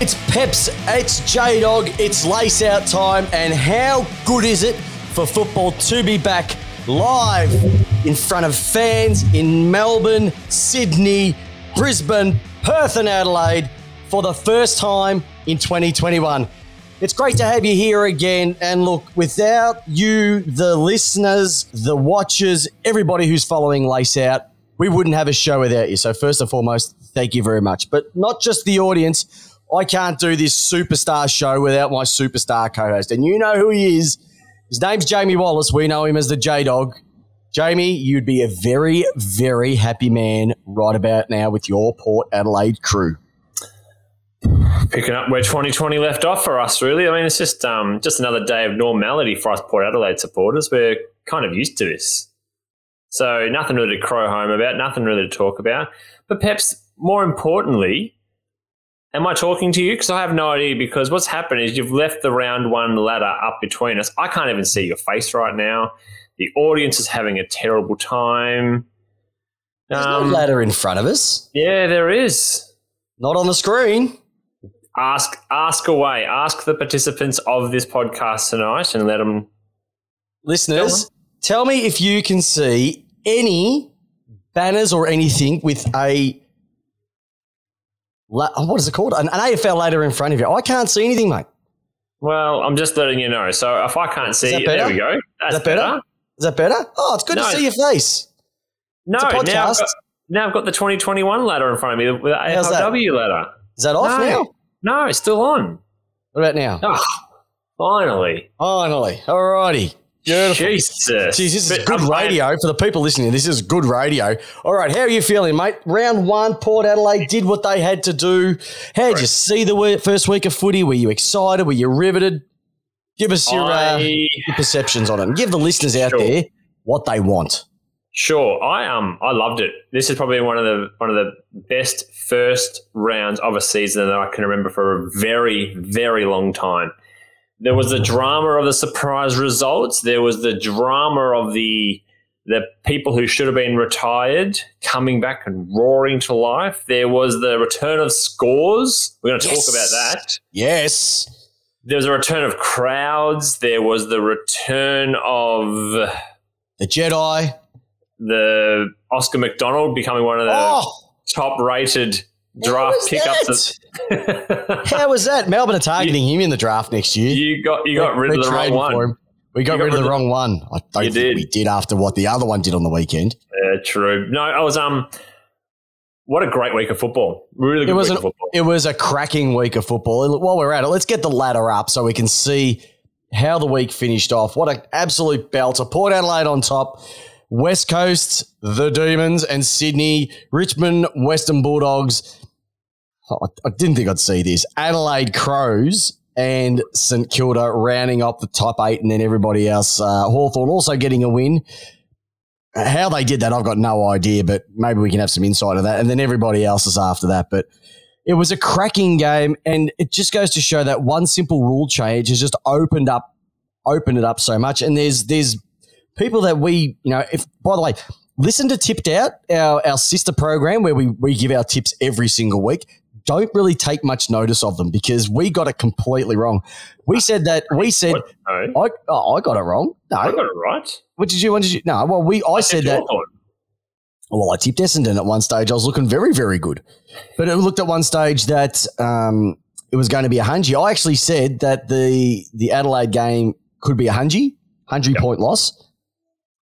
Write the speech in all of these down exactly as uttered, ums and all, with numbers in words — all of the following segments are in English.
It's Peps, it's J-Dog, it's Lace Out time, and how good is it for football to be back live in front of fans in Melbourne, Sydney, Brisbane, Perth and Adelaide for the first time in twenty twenty-one. It's great to have you here again, and look, without you, the listeners, the watchers, everybody who's following Lace Out, we wouldn't have a show without you. So first and foremost, thank you very much. But not just the audience. I can't do this superstar show without my superstar co-host. And you know who he is. His name's Jamie Wallace. We know him as the J-Dog. Jamie, you'd be a very, very happy man right about now with your Port Adelaide crew. Picking up where twenty twenty left off for us, really. I mean, it's just um, just another day of normality for us Port Adelaide supporters. We're kind of used to this. So nothing really to crow home about, nothing really to talk about. But perhaps more importantly... am I talking to you? Because I have no idea, because what's happened is you've left the round one ladder up between us. I can't even see your face right now. The audience is having a terrible time. There's um, no ladder in front of us. Yeah, there is. Not on the screen. Ask ask away. Ask the participants of this podcast tonight and let them... Listeners, tell, them. tell me if you can see any banners or anything with a... what is it called? An, an A F L ladder in front of you. I can't see anything, mate. Well, I'm just letting you know. So if I can't see, there we go. That's is that better? better? Is that better? Oh, it's good no. to see your face. No, now I've, got, now I've got the twenty twenty-one ladder in front of me, the, the A F L W ladder. Is that off no. now? No, it's still on. What about now? Oh, finally. Finally. All righty. Beautiful. Jesus. Jeez, this is good radio for the people listening. This is good radio. All right, how are you feeling, mate? Round one, Port Adelaide did what they had to do. How did you see the first week of footy? Were you excited? Were you riveted? Give us your, I, uh, your perceptions on it. And give the listeners out sure. there what they want. Sure, I um I loved it. This is probably one of the one of the best first rounds of a season that I can remember for a very, very long time. There was the drama of the surprise results. There was the drama of the the people who should have been retired coming back and roaring to life. There was the return of scores. We're going to yes. talk about that. Yes. There was a return of crowds. There was the return of... the Jedi. The Oscar McDonald becoming one of the oh. top-rated... draft pickups. How was that? Melbourne are targeting you, him in the draft next year. You got you got rid of the wrong one. We got, got rid of the, the wrong one. I don't think did. we did after what the other one did on the weekend. Yeah, true. No, I was um. What a great week of football. Really good it was week an, of football. It was a cracking week of football. While we're at it, let's get the ladder up so we can see how the week finished off. What an absolute belter. Port Adelaide on top. West Coast, the Demons, and Sydney. Richmond, Western Bulldogs. I didn't think I'd see this. Adelaide Crows and St Kilda rounding up the top eight, and then everybody else. Uh, Hawthorn also getting a win. How they did that, I've got no idea, but maybe we can have some insight of that. And then everybody else is after that. But it was a cracking game, and it just goes to show that one simple rule change has just opened up, opened it up so much. And there's there's people that we, you know, if by the way. Listen to Tipped Out, our, our sister program where we, we give our tips every single week. Don't really take much notice of them because we got it completely wrong. We said that we said no. I oh, I got it wrong. No, I got it right. What did you? What did you? No, well we I, I said that. Hard. Well, I tipped Essendon at one stage. I was looking very very good, but it looked at one stage that um, it was going to be a hungy. I actually said that the the Adelaide game could be a hungy, hundred yep. point loss.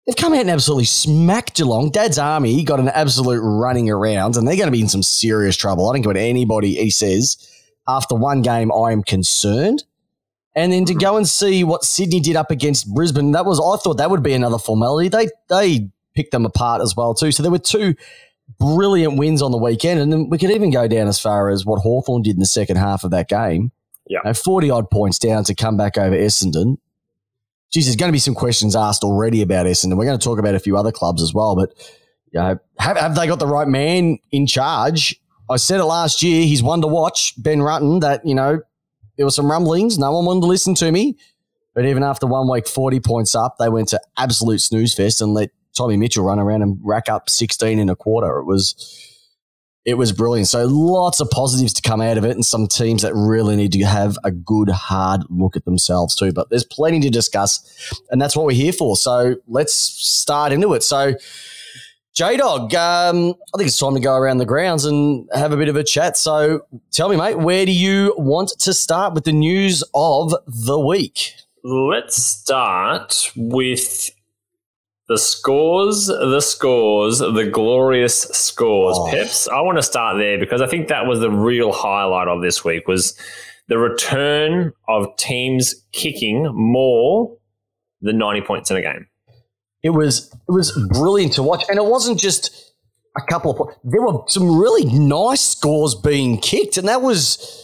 They've come out and absolutely smacked Geelong. Dad's Army got an absolute running around, and they're going to be in some serious trouble. I don't care what anybody he says. After one game, I am concerned. And then to go and see what Sydney did up against Brisbane, that was I thought that would be another formality. They they picked them apart as well too. So there were two brilliant wins on the weekend, and then we could even go down as far as what Hawthorn did in the second half of that game. Yeah, you know, forty-odd points down to come back over Essendon. Geez, there's going to be some questions asked already about Essendon. We're going to talk about a few other clubs as well, but you know, have, have they got the right man in charge? I said it last year. He's one to watch, Ben Rutten, that, you know, there were some rumblings. No one wanted to listen to me. But even after one week, forty points up, they went to absolute snooze fest and let Tommy Mitchell run around and rack up sixteen in a quarter. It was It was brilliant. So lots of positives to come out of it, and some teams that really need to have a good hard look at themselves too. But there's plenty to discuss, and that's what we're here for. So let's start into it. So J-Dog, um, I think it's time to go around the grounds and have a bit of a chat. So tell me, mate, where do you want to start with the news of the week? Let's start with... The scores, the scores, the glorious scores, oh. Peps. I want to start there because I think that was the real highlight of this week was the return of teams kicking more than ninety points in a game. It was it was brilliant to watch, and it wasn't just a couple of points. There were some really nice scores being kicked, and that was.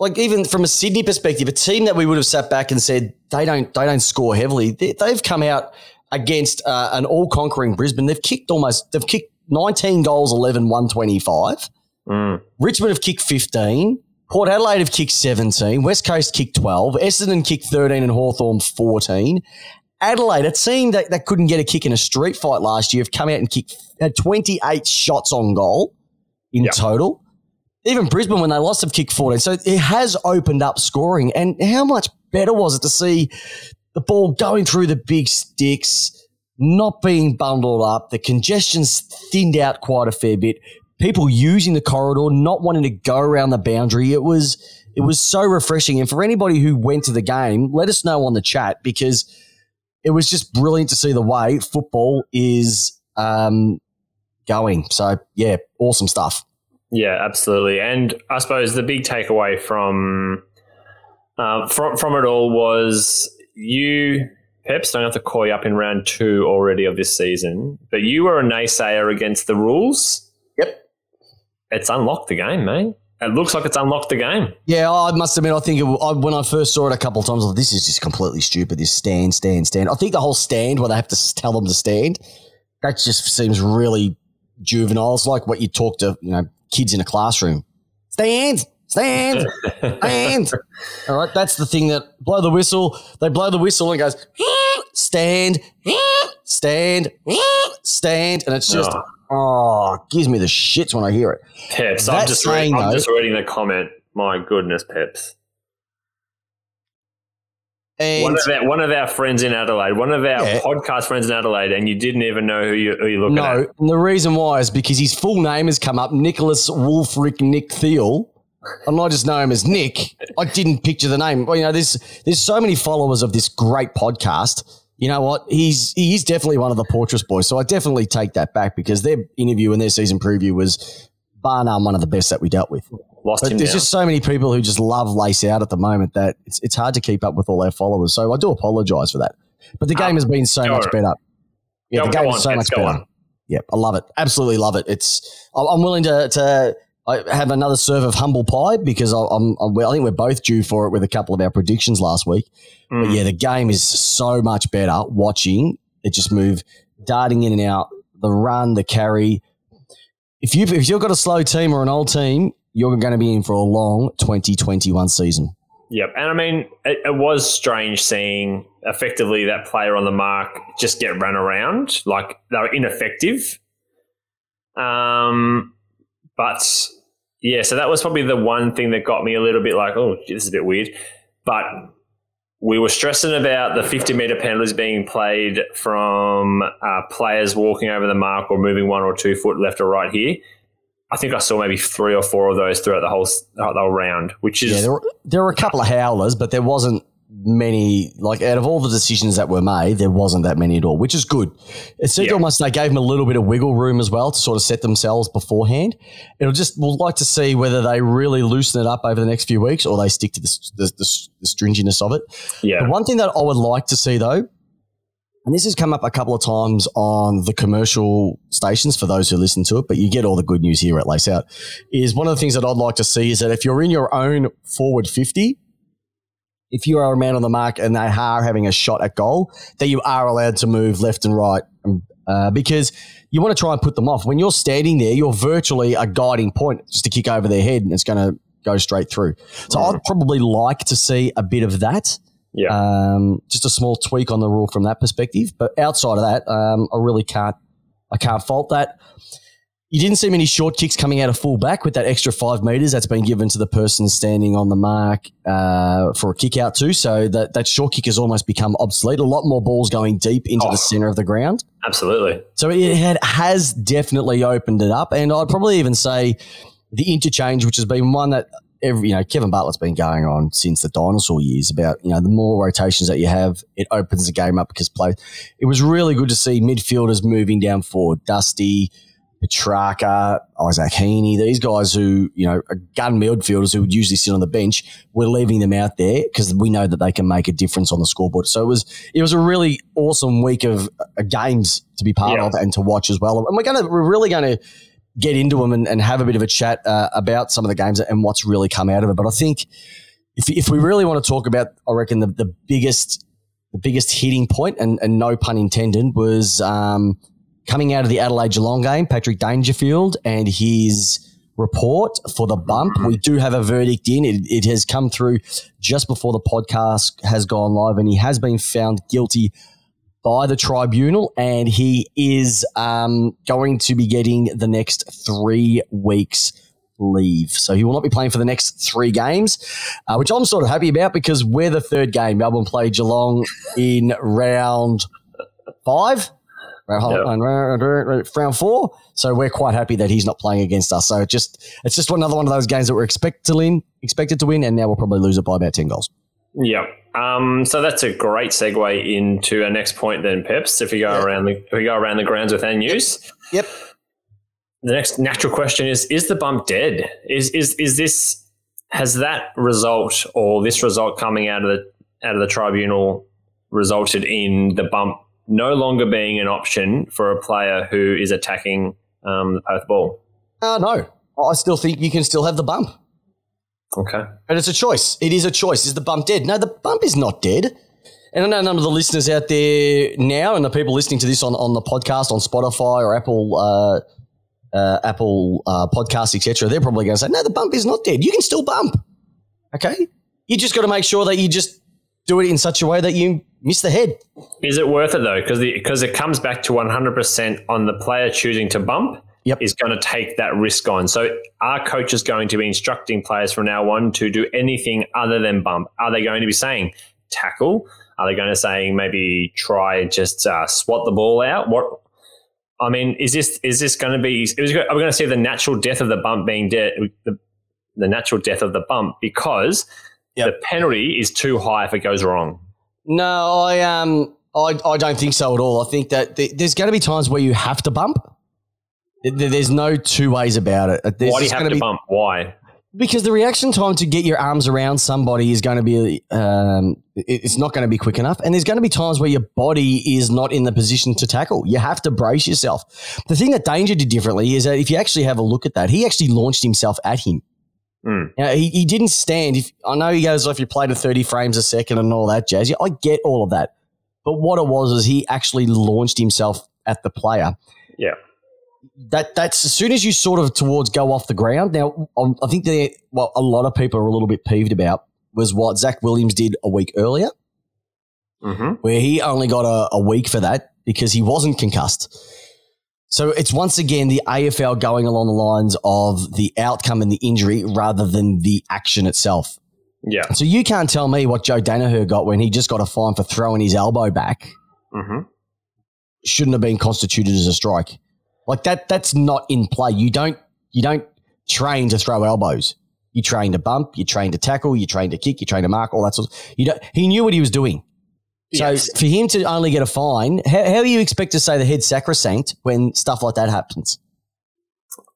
Like even from a Sydney perspective, a team that we would have sat back and said they don't they don't score heavily. They, they've come out against uh, an all-conquering Brisbane. They've kicked almost they've kicked nineteen goals, eleven, one twenty-five. Mm. Richmond have kicked fifteen. Port Adelaide have kicked seventeen. West Coast kicked twelve. Essendon kicked thirteen and Hawthorn fourteen. Adelaide, a team that, that couldn't get a kick in a street fight last year, have come out and kicked had twenty-eight shots on goal in yep. total. Even Brisbane, when they lost, have kicked fourteen. So it has opened up scoring. And how much better was it to see the ball going through the big sticks, not being bundled up, the congestion's thinned out quite a fair bit, people using the corridor, not wanting to go around the boundary. It was it was so refreshing. And for anybody who went to the game, let us know on the chat because it was just brilliant to see the way football is um, going. So, yeah, awesome stuff. Yeah, absolutely. And I suppose the big takeaway from uh, from from it all was you, Peps, don't have to call you up in round two already of this season, but you were a naysayer against the rules. Yep. It's unlocked the game, mate. It looks like it's unlocked the game. Yeah, I must admit, I think it, I, when I first saw it a couple of times, I was like, this is just completely stupid, this stand, stand, stand. I think the whole stand where they have to tell them to stand, that just seems really juvenile. It's like what you talk to, you know, kids in a classroom. Stand, stand, stand. All right, that's the thing that blow the whistle. They blow the whistle and it goes, stand, stand, stand. And it's just, oh, oh it gives me the shits when I hear it. Peps, I'm, just, saying, read, I'm though, just reading the comment. My goodness, Peps. And one of, our, one of our friends in Adelaide, one of our yeah. podcast friends in Adelaide, and you didn't even know who, you, who you're looking no, at. No, and the reason why is because his full name has come up, Nicholas Wolfric Nick Thiel, and I just know him as Nick. I didn't picture the name. Well, you know, there's there's so many followers of this great podcast. You know what? He's he is definitely one of the Portress boys, so I definitely take that back because their interview and their season preview was bar none one of the best that we dealt with. Lost but him there's down. Just so many people who just love Lace Out at the moment that it's it's hard to keep up with all our followers. So I do apologise for that. But the game um, has been so much better. Yeah, the game is so much better. On. Yep, I love it. Absolutely love it. It's I'm willing to to have another serve of humble pie because I'm, I'm I think we're both due for it with a couple of our predictions last week. Mm. But yeah, the game is so much better watching it just move, darting in and out, the run, the carry. If you if you've got a slow team or an old team, you're going to be in for a long twenty twenty-one season. Yep. And, I mean, it, it was strange seeing effectively that player on the mark just get run around. Like, they were ineffective. Um, But, yeah, so that was probably the one thing that got me a little bit like, oh, gee, this is a bit weird. But we were stressing about the fifty-metre penalties being played from uh, players walking over the mark or moving one or two foot left or right here. I think I saw maybe three or four of those throughout the whole the whole round, which is yeah. There were, there were a couple of howlers, but there wasn't many. Like out of all the decisions that were made, there wasn't that many at all, which is good. It seemed yeah. almost they gave them a little bit of wiggle room as well to sort of set themselves beforehand. It'll just we'll like to see whether they really loosen it up over the next few weeks or they stick to the the, the, the stringiness of it. Yeah. The one thing that I would like to see though. And this has come up a couple of times on the commercial stations for those who listen to it, but you get all the good news here at Lace Out, is one of the things that I'd like to see is that if you're in your own forward fifty, if you are a man on the mark and they are having a shot at goal, that you are allowed to move left and right uh, because you want to try and put them off. When you're standing there, you're virtually a guiding point just to kick over their head and it's going to go straight through. So mm. I'd probably like to see a bit of that. Yeah, um, just a small tweak on the rule from that perspective. But outside of that, um, I really can't, I can't fault that. You didn't see many short kicks coming out of full back with that extra five metres that's been given to the person standing on the mark uh, for a kick out too. So that, that short kick has almost become obsolete. A lot more balls going deep into oh, the centre of the ground. Absolutely. So it had, has definitely opened it up. And I'd probably even say the interchange, which has been one that every, you know, Kevin Bartlett's been going on since the dinosaur years about, you know, the more rotations that you have, it opens the game up because play. It was really good to see midfielders moving down forward. Dusty, Petrarca, Isaac Heaney, these guys who, you know, are gun midfielders who would usually sit on the bench, we're leaving them out there because we know that they can make a difference on the scoreboard. So it was it was a really awesome week of uh, games to be part yeah. of and to watch as well. And we're going to we're really going to get into them and, and have a bit of a chat uh, about some of the games and what's really come out of it. But I think if if we really want to talk about, I reckon the, the biggest the biggest hitting point and, and no pun intended was. Um, Coming out of the Adelaide Geelong game, Patrick Dangerfield and his report for the bump. We do have a verdict in. It, it has come through just before the podcast has gone live, and he has been found guilty by the tribunal, and he is um, going to be getting the next three weeks leave. So he will not be playing for the next three games, uh, which I'm sort of happy about because we're the third game. Melbourne played Geelong in round five. Round yep. four, so we're quite happy that he's not playing against us. So it just it's just another one of those games that we're expect to win, expected to win, and now we'll probably lose it by about ten goals. Yeah, um, so that's a great segue into our next point then, Peps. If we go yep. around the if we go around the grounds with our news. Yep. The next natural question is: Is the bump dead? Is is is this has that result or this result coming out of the out of the tribunal resulted in the bump no longer being an option for a player who is attacking um, the Perth ball? Uh, no. I still think you can still have the bump. Okay. And it's a choice. It is a choice. Is the bump dead? No, the bump is not dead. And I know a number of the listeners out there now and the people listening to this on, on the podcast, on Spotify or Apple uh, uh, Apple uh, podcasts, et cetera, they're probably going to say, no, the bump is not dead. You can still bump. Okay? You just got to make sure that you just do it in such a way that you miss the head. Is it worth it though? Because because it comes back to one hundred percent on the player choosing to bump yep. is going to take that risk on. So are coaches going to be instructing players from now on to do anything other than bump? Are they going to be saying tackle? Are they going to saying maybe try just uh, swat the ball out? What I mean, is this is this going to be? Are we going to see the natural death of the bump being dead? The, the natural death of the bump because yep. the penalty is too high if it goes wrong. No, I um, I, I don't think so at all. I think that th- there's going to be times where you have to bump. There, there's no two ways about it. There's Why do you have to be, bump? Why? Because the reaction time to get your arms around somebody is going to be um, it's not going to be quick enough. And there's going to be times where your body is not in the position to tackle. You have to brace yourself. The thing that Danger did differently is that if you actually have a look at that, he actually launched himself at him. Mm. Now, he, he didn't stand. If, I know he goes off, you play to thirty frames a second and all that jazz. Yeah, I get all of that. But what it was is he actually launched himself at the player. Yeah. That That's as soon as you sort of towards go off the ground. Now, I think the, well, a lot of people are a little bit peeved about was what Zach Williams did a week earlier mm-hmm. where he only got a, a week for that because he wasn't concussed. So it's once again the A F L going along the lines of the outcome and the injury rather than the action itself. Yeah. So you can't tell me what Joe Danaher got when he just got a fine for throwing his elbow back. Mm-hmm. Shouldn't have been constituted as a strike. Like that. That's not in play. You don't. You don't train to throw elbows. You train to bump. You train to tackle. You train to kick. You train to mark. All that sort of. You don't. He knew what he was doing. So yes. for him to only get a fine, how, how do you expect to say the head's sacrosanct when stuff like that happens?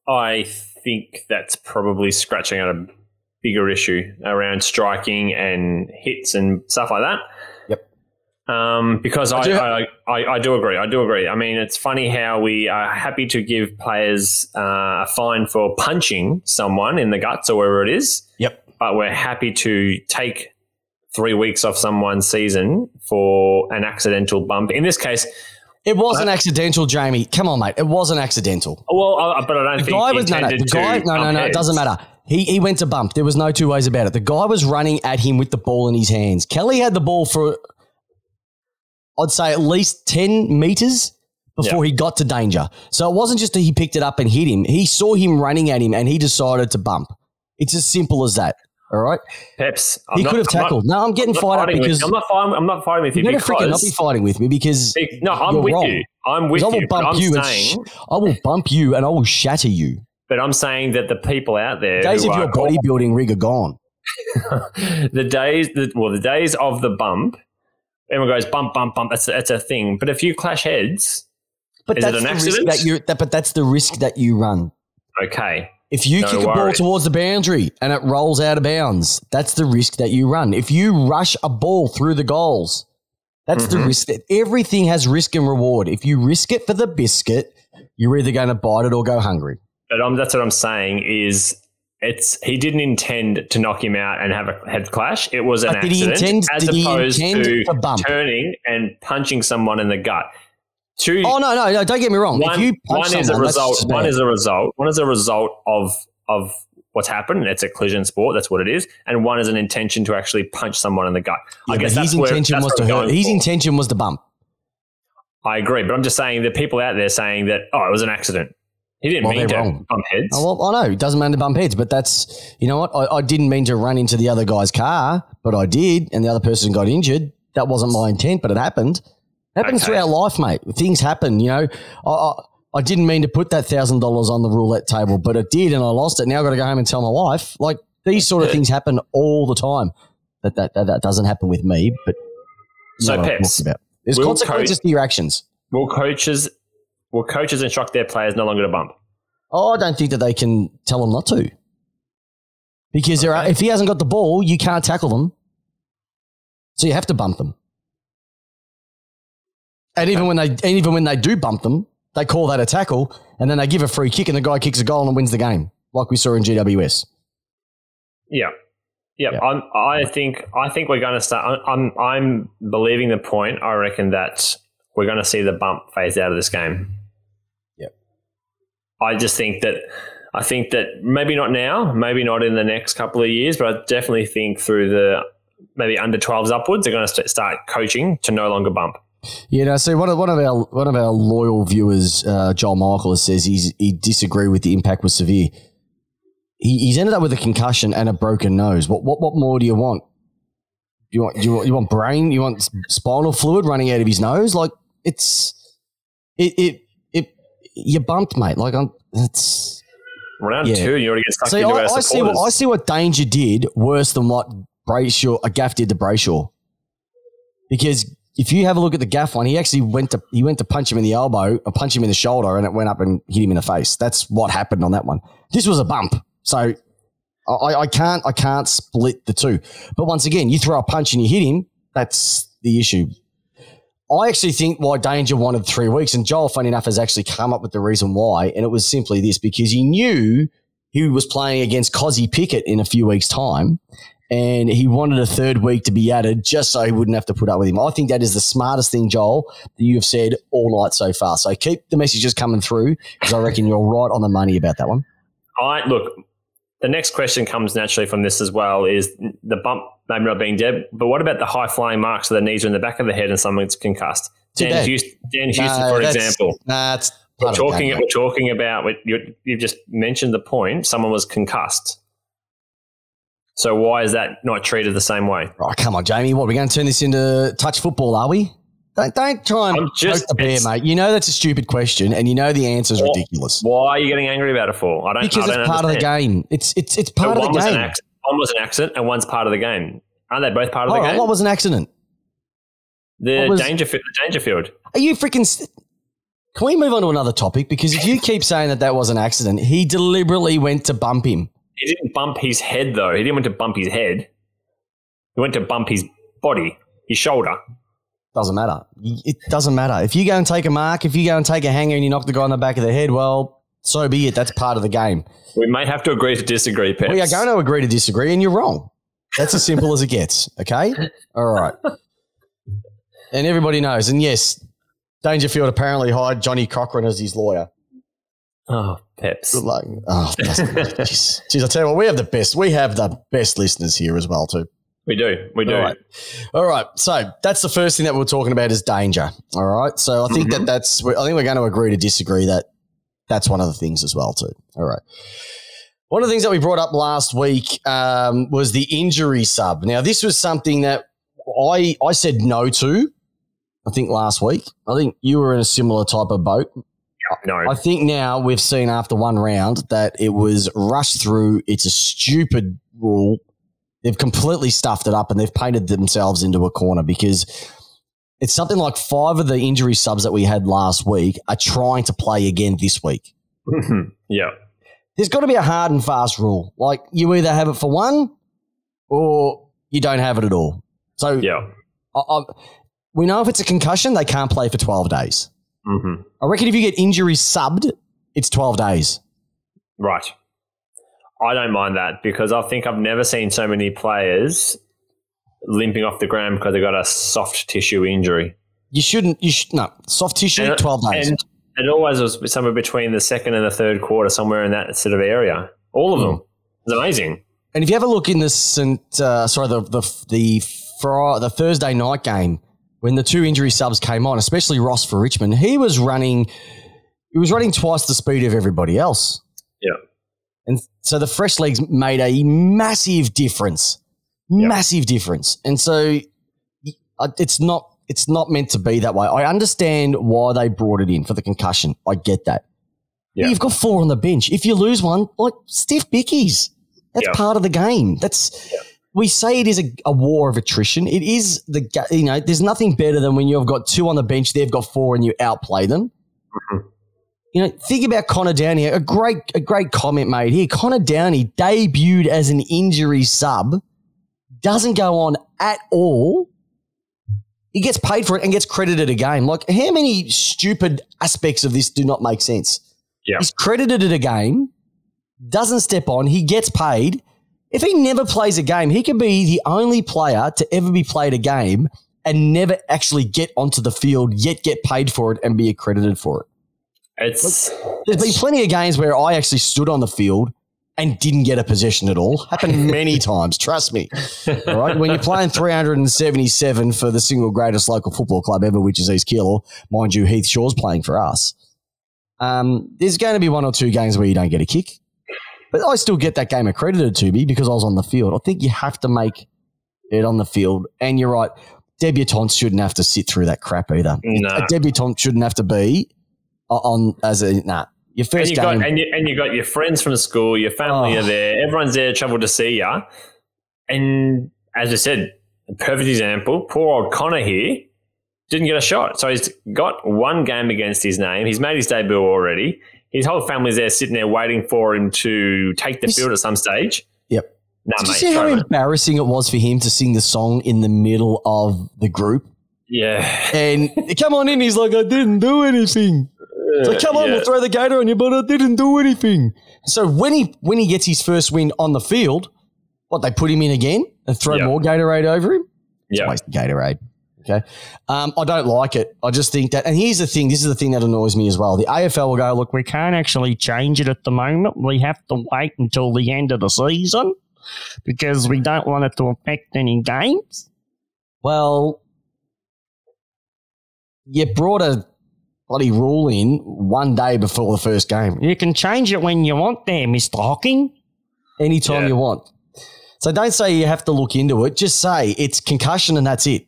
I think that's probably scratching out a bigger issue around striking and hits and stuff like that. Yep. Um, because I, I, do I, I, I do agree. I do agree. I mean, it's funny how we are happy to give players uh, a fine for punching someone in the guts or wherever it is. Yep. But we're happy to take three weeks off someone's season for an accidental bump. In this case, it wasn't uh, accidental, Jamie. Come on, mate. It wasn't accidental. Well, uh, but I don't the think guy was, no, no, the guy, no, no, no. Heads. It doesn't matter. He he went to bump. There was no two ways about it. The guy was running at him with the ball in his hands. Kelly had the ball for, I'd say, at least ten meters before yeah. he got to danger. So it wasn't just that he picked it up and hit him. He saw him running at him and he decided to bump. It's as simple as that. All right, Peps. I'm he not, could have tackled. I'm not, no, I'm getting I'm fired up because I'm not fighting. I'm not fighting with you. You're going to freaking not be fighting with me because no, I'm you're with wrong. you. I'm with I will you. Bump I'm you saying, sh- I will bump you and I will shatter you. But I'm saying that the people out there, days of your bodybuilding rig are gone. the days, the, well, the days of the bump. Everyone goes bump, bump, bump. That's that's a thing. But if you clash heads, but is that's it an the accident? Risk that you that, but that's the risk that you run. Okay. If you no kick worries. a ball towards the boundary and it rolls out of bounds, that's the risk that you run. If you rush a ball through the goals, that's mm-hmm. the risk. That everything has risk and reward. If you risk it for the biscuit, you're either going to bite it or go hungry. But I'm, that's what I'm saying is it's he didn't intend to knock him out and have a head clash. It was an but accident intend, as opposed to turning and punching someone in the gut. Two, oh no, no, no! Don't get me wrong. One, if you one someone, is a result. One is a result. One is a result of of what's happened. It's a collision sport. That's what it is. And one is an intention to actually punch someone in the gut. Yeah, I guess that's where his intention was to hurt. His intention was to bump. I agree, but I'm just saying that people out there saying that oh, it was an accident. He didn't well, mean to wrong. bump heads. Oh, well, I know he doesn't mean to bump heads, but that's you know what I, I didn't mean to run into the other guy's car, but I did, and the other person got injured. That wasn't my intent, but it happened. Happens okay. through our life, mate. Things happen, you know. I, I, I didn't mean to put that one thousand dollars on the roulette table, but it did and I lost it. Now I've got to go home and tell my wife. Like, these sort of things happen all the time. That that that, that doesn't happen with me, but so you know Peps, about. There's consequences coach, to your actions. Will coaches will coaches instruct their players no longer to bump? Oh, I don't think that they can tell them not to. Because okay. there are, if he hasn't got the ball, you can't tackle them. So you have to bump them. And even when they and even when they do bump them, they call that a tackle, and then they give a free kick, and the guy kicks a goal and wins the game, like we saw in G W S. Yeah, yeah. yeah. I'm, I think I think we're going to start. I'm I'm believing the point. I reckon that we're going to see the bump phased out of this game. Yeah. I just think that I think that maybe not now, maybe not in the next couple of years, but I definitely think through the maybe under twelves upwards, they're going to start coaching to no longer bump. You know, so one of one of our one of our loyal viewers, uh, Joel Michael, says he's, he disagreed with the impact was severe. He, he's ended up with a concussion and a broken nose. What what what more do you want? Do you want do you want, you want brain? You want spinal fluid running out of his nose? Like it's it it it you're bumped, mate. Like I'm it's round yeah. two. You already get stuck see, into I, our I see what I see what Danger did worse than what Brayshaw a Gaff did to Brayshaw because. If you have a look at the Gaff one, he actually went to he went to punch him in the elbow or punch him in the shoulder and it went up and hit him in the face. That's what happened on that one. This was a bump. So I, I can't I can't split the two. But once again, you throw a punch and you hit him, that's the issue. I actually think why Danger wanted three weeks, and Joel, funny enough, has actually come up with the reason why, and it was simply this, because he knew he was playing against Cozzy Pickett in a few weeks' time. And he wanted a third week to be added just so he wouldn't have to put up with him. I think that is the smartest thing, Joel, that you have said all night so far. So keep the messages coming through because I reckon you're right on the money about that one. All right, look, the next question comes naturally from this as well is the bump maybe not being dead, but what about the high-flying marks so the knees are in the back of the head and someone's concussed? Dan Today. Houston, Dan Houston no, for example. Nah, it's we're talking, we're talking about – you've just mentioned the point. Someone was concussed. So why is that not treated the same way? Oh, come on, Jamie. What, we're going to turn this into touch football, are we? Don't, don't try and poke the bear, mate. You know that's a stupid question and you know the answer is ridiculous. Why are you getting angry about it for? I don't Because I don't it's part understand. of the game. It's it's it's part so of the game. An one was an accident and one's part of the game. Aren't they both part of All the right, game? What was an accident? The was, Dangerfield. The Dangerfield. Are you freaking – can we move on to another topic? Because if you keep saying that that was an accident, he deliberately went to bump him. He didn't bump his head, though. He didn't want to bump his head. He went to bump his body, his shoulder. Doesn't matter. It doesn't matter. If you go and take a mark, if you go and take a hanger and you knock the guy on the back of the head, well, so be it. That's part of the game. We may have to agree to disagree, Peps. We are going to agree to disagree, and you're wrong. That's as simple as it gets, okay? All right. And everybody knows. And, yes, Dangerfield apparently hired Johnny Cochran as his lawyer. Oh, Peps. Good luck. Oh, jeez. Jeez, I tell you what, we have the best. We have the best listeners here as well, too. We do. We do. All right. All right. So that's the first thing that we're talking about is danger. All right. So I think mm-hmm. that that's – I think we're going to agree to disagree that that's one of the things as well too. All right. One of the things that we brought up last week um, was the injury sub. Now, this was something that I I said no to, I think, last week. I think you were in a similar type of boat. No. I think now we've seen after one round that it was rushed through. It's a stupid rule. They've completely stuffed it up and they've painted themselves into a corner because it's something like five of the injury subs that we had last week are trying to play again this week. Yeah. There's got to be a hard and fast rule. Like you either have it for one or you don't have it at all. So yeah. I, I, we know if it's a concussion, they can't play for twelve days. Mm-hmm. I reckon if you get injury subbed, it's twelve days. Right. I don't mind that because I think I've never seen so many players limping off the ground because they got a soft tissue injury. You shouldn't. You should no soft tissue. And, twelve days. And it always was somewhere between the second and the third quarter, somewhere in that sort of area. All of mm. them. It's amazing. And if you have a look in the Saint, uh, sorry, the the the, Friday, the Thursday night game when the two injury subs came on, especially Ross for Richmond, he was running. He was running twice the speed of everybody else. Yeah. And so the fresh legs made a massive difference, yep. massive difference. And so it's not it's not meant to be that way. I understand why they brought it in for the concussion. I get that. Yep. You've got four on the bench. If you lose one, like stiff bickies, that's yep. part of the game. That's yep. we say it is a, a war of attrition. It is the you know. There's nothing better than when you've got two on the bench, they've got four, and you outplay them. Mm-hmm. You know, think about Connor Downey. A great, a great comment made here. Connor Downey debuted as an injury sub, doesn't go on at all. He gets paid for it and gets credited a game. Like, how many stupid aspects of this do not make sense? Yeah, he's credited at a game, doesn't step on. He gets paid. If he never plays a game, he could be the only player to ever be played a game and never actually get onto the field, yet get paid for it and be accredited for it. It's Look, there's been plenty of games where I actually stood on the field and didn't get a possession at all. Happened many times, trust me. All right, when you're playing three hundred seventy-seven for the single greatest local football club ever, which is East Keilor, mind you, Heath Shaw's playing for us. Um, there's going to be one or two games where you don't get a kick, but I still get that game accredited to me because I was on the field. I think you have to make it on the field, and you're right. Debutants shouldn't have to sit through that crap either. No. A debutant shouldn't have to be. On as a nah, your first and you game, got, and you and you got your friends from school, your family oh. are there, everyone's there, trouble to see ya. And as I said, a perfect example. Poor old Connor here didn't get a shot, so he's got one game against his name. He's made his debut already. His whole family's there, sitting there waiting for him to take the field at some stage. Yep. Nah, Did mate, you see how man. embarrassing it was for him to sing the song in the middle of the group? Yeah. And come on in, he's like, I didn't do anything. So come on, yeah. we'll throw the gator on you, but I didn't do anything. So when he when he gets his first win on the field, what, they put him in again and throw yep. more Gatorade over him? It's yep. a waste of Gatorade. Okay. Um, I don't like it. I just think that, and here's the thing, this is the thing that annoys me as well. The A F L will go, look, we can't actually change it at the moment. We have to wait until the end of the season because we don't want it to affect any games. Well, you brought a bloody rule in one day before the first game. You can change it when you want there, Mister Hocking. Anytime yeah. you want. So don't say you have to look into it. Just say it's concussion and that's it.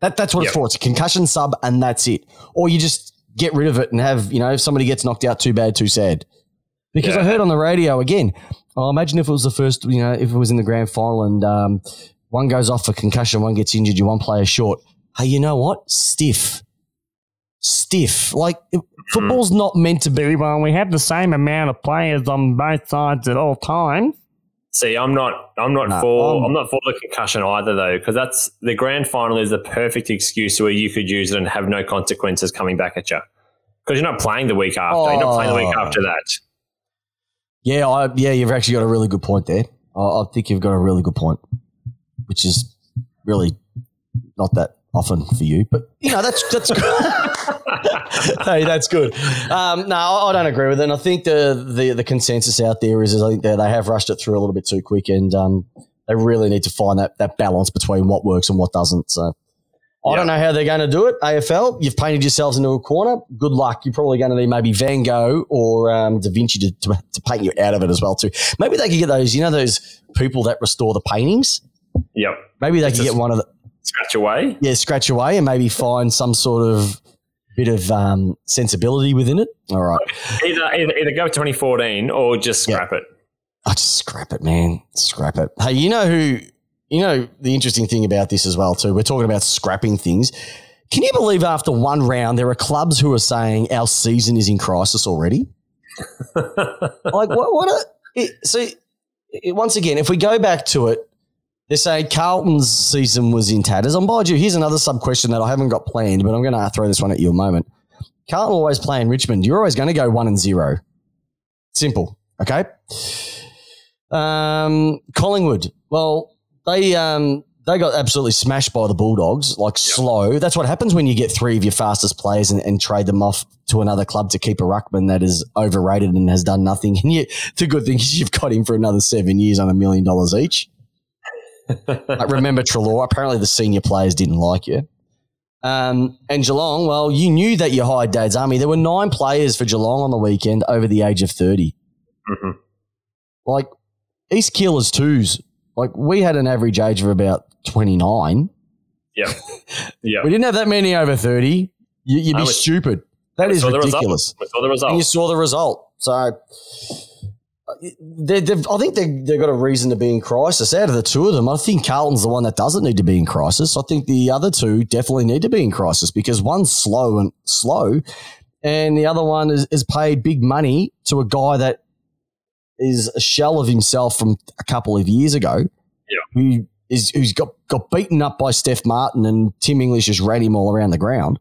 That That's what yep. it's for. It's a concussion sub and that's it. Or you just get rid of it and have, you know, if somebody gets knocked out, too bad, too sad. Because yeah. I heard on the radio again, oh, imagine if it was the first, you know, if it was in the grand final and um, one goes off for concussion, one gets injured, you one player short. Hey, you know what? Stiff. Stiff. Like, football's not meant to be. Well, we have the same amount of players on both sides at all times. See, I'm not I'm not no, for I'm, I'm not for the concussion either, though, because that's the grand final is the perfect excuse where you could use it and have no consequences coming back at you. Because you're not playing the week after. Oh, you're not playing the week after that. Yeah, I, yeah, you've actually got a really good point there. I, I think you've got a really good point, which is really not that often for you, but you know that's that's good. Hey, that's good. Um, no, I don't agree with it. And I think the, the the consensus out there is, is I think that they have rushed it through a little bit too quick, and um, they really need to find that that balance between what works and what doesn't. So I yep. don't know how they're going to do it. A F L, you've painted yourselves into a corner. Good luck. You're probably going to need maybe Van Gogh or um, Da Vinci to, to to paint you out of it as well too. Maybe they could get those, you know, those people that restore the paintings. Yep. Maybe they it's could get one of the scratch away. Yeah, scratch away, and maybe find some sort of bit of um, sensibility within it. All right. Either either, either go twenty fourteen or just scrap yep. it. I just scrap it, man. Scrap it. Hey, you know who? You know, the interesting thing about this as well too, we're talking about scrapping things. Can you believe after one round there are clubs who are saying our season is in crisis already? Like what? What? A, it, so it, once again, if we go back to it, they say Carlton's season was in tatters. I'm by you. Here's another sub question that I haven't got planned, but I'm going to throw this one at you a moment. Carlton always playing Richmond. You're always going to go one and zero. Simple. Okay. Um, Collingwood. Well. They um they got absolutely smashed by the Bulldogs, like yep. slow. That's what happens when you get three of your fastest players and, and trade them off to another club to keep a ruckman that is overrated and has done nothing. And you, the good thing is you've got him for another seven years on a million dollars each. Like remember Treloar, apparently the senior players didn't like you. Um, and Geelong, well, you knew that you hired Dad's Army. There were nine players for Geelong on the weekend over the age of thirty. Mm-hmm. Like East Keelers twos. Like, we had an average age of about twenty-nine. Yeah. Yeah. We didn't have that many over thirty. You, you'd be no, we, stupid. That is ridiculous. We saw the result. And you saw the result. So, they're, they're, I think they, they've got a reason to be in crisis. Out of the two of them, I think Carlton's the one that doesn't need to be in crisis. I think the other two definitely need to be in crisis because one's slow and slow, and the other one is, is paid big money to a guy that is a shell of himself from a couple of years ago, yeah. who is who's got, got beaten up by Stef Martin, and Tim English just ran him all around the ground.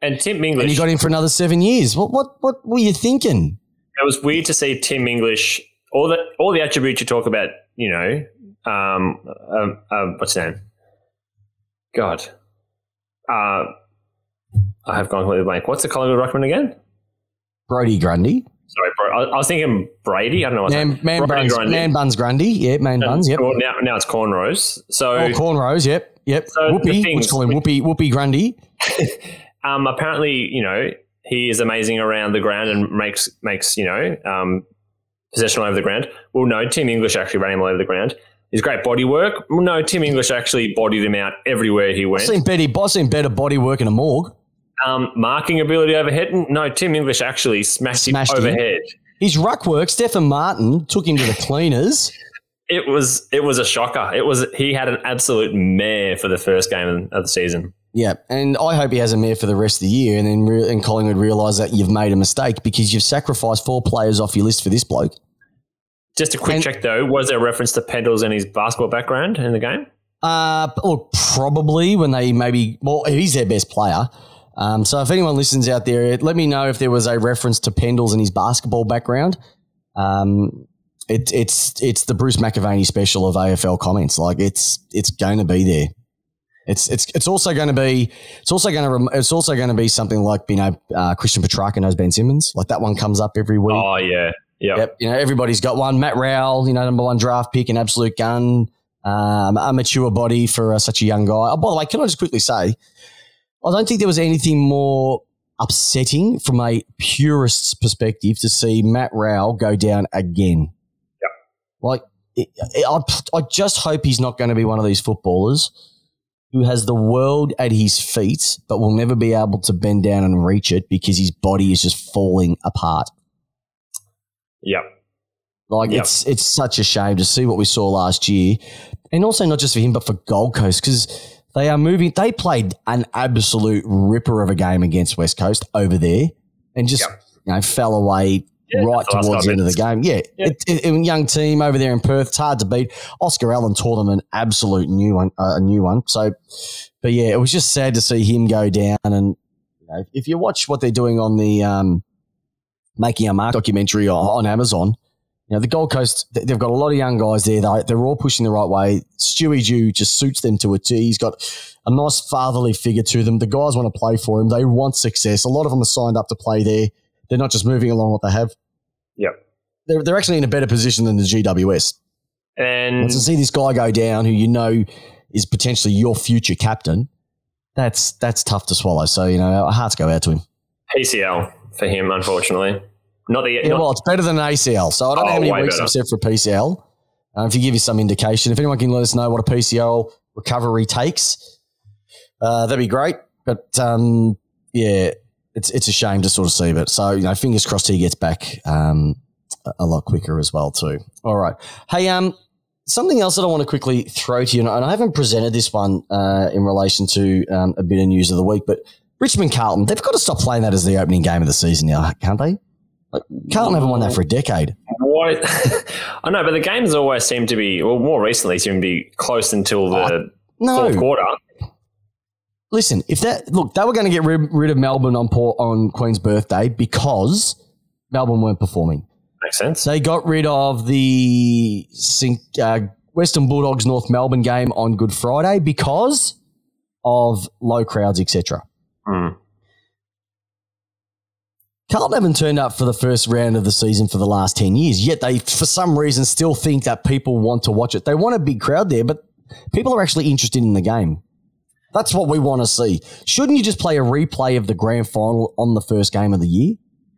And Tim English, and you got him for another seven years. What what what were you thinking? It was weird to see Tim English. All the all the attributes you talk about, you know, um, um, um what's his name? God, uh, I have gone completely blank. What's the Collingwood ruckman again? Brodie Grundy. Sorry, bro. I was thinking Brady. I don't know what's that. Man, man, Grundy. Man buns Grundy. Yeah, man buns. Yep. Now, now it's cornrows. So oh, cornrows. Yep, yep. So Whoopi. Things, let's call him Whoopi. Whoopi Grundy. um, apparently, you know, he is amazing around the ground and makes makes you know um, possession all over the ground. Well, no, Tim English actually ran him all over the ground. His great body work. Well, no, Tim English actually bodied him out everywhere he went. I've seen better, I've seen better body work in a morgue. Um, marking ability overhead? No, Tim English actually smashed, smashed him overhead. Him. His ruck work, Stefan Martin took him to the cleaners. It was it was a shocker. It was he had an absolute mare for the first game of the season. Yeah, and I hope he has a mare for the rest of the year. And then re- and Collingwood realise that you've made a mistake because you've sacrificed four players off your list for this bloke. Just a quick and, check though. Was there a reference to Pendles and his basketball background in the game? Uh, look, probably when they maybe. Well, he's their best player. Um, so if anyone listens out there, let me know if there was a reference to Pendles and his basketball background. Um, it, it's it's the Bruce McAvaney special of A F L comments. Like it's it's going to be there. It's it's it's also going to be it's also going to it's also going to be something like you know uh, Christian Petrarca knows Ben Simmons. Like that one comes up every week. Oh yeah, yeah. Yep, you know everybody's got one. Matt Rowell, you know number one draft pick, an absolute gun, um, a mature body for uh, such a young guy. Oh, by the way, can I just quickly say? I don't think there was anything more upsetting from a purist's perspective to see Matt Rowell go down again. Yep. Like, it, it, I, I just hope he's not going to be one of these footballers who has the world at his feet but will never be able to bend down and reach it because his body is just falling apart. Yep. Like, yep. it's it's such a shame to see what we saw last year. And also not just for him but for Gold Coast because – they are moving. They played an absolute ripper of a game against West Coast over there and just yep. you know, fell away yeah, right towards the end of the game. Yeah, yeah. It, it, it, young team over there in Perth, it's hard to beat. Oscar Allen taught them an absolute new one, uh, a new one. So, but, yeah, it was just sad to see him go down. And you know, if you watch what they're doing on the um, Making Our Mark documentary on, on Amazon, you know, the Gold Coast, they've got a lot of young guys there. They, they're all pushing the right way. Stewie Jew just suits them to a T. He's got a nice fatherly figure to them. The guys want to play for him. They want success. A lot of them are signed up to play there. They're not just moving along what they have. Yep. They're, they're actually in a better position than the G W S. And well, to see this guy go down who you know is potentially your future captain, that's that's tough to swallow. So, you know, our hearts go out to him. P C L for him, unfortunately. Not the, yeah, not well, it's better than an A C L. So I don't oh, know how many weeks better. I'm set for a P C L. Um, if you give you some indication, if anyone can let us know what a P C L recovery takes, uh, that'd be great. But, um, yeah, it's it's a shame to sort of see it. So, you know, fingers crossed he gets back um, a lot quicker as well too. All right. Hey, um, something else that I want to quickly throw to you, and I haven't presented this one uh, in relation to um, a bit of news of the week, but Richmond Carlton, they've got to stop playing that as the opening game of the season now, can't they? Like, Carlton haven't won that for a decade. What? I know, but the games always seem to be, well, more recently seem to be close until the uh, no. fourth quarter. Listen, if that look, they were going to get rid, rid of Melbourne on Port, on Queen's birthday because Melbourne weren't performing. Makes sense. They got rid of the uh, Western Bulldogs North Melbourne game on Good Friday because of low crowds, et cetera. Mm. Carlton haven't turned up for the first round of the season for the last ten years, yet they, for some reason, still think that people want to watch it. They want a big crowd there, but people are actually interested in the game. That's what we want to see. Shouldn't you just play a replay of the grand final on the first game of the year?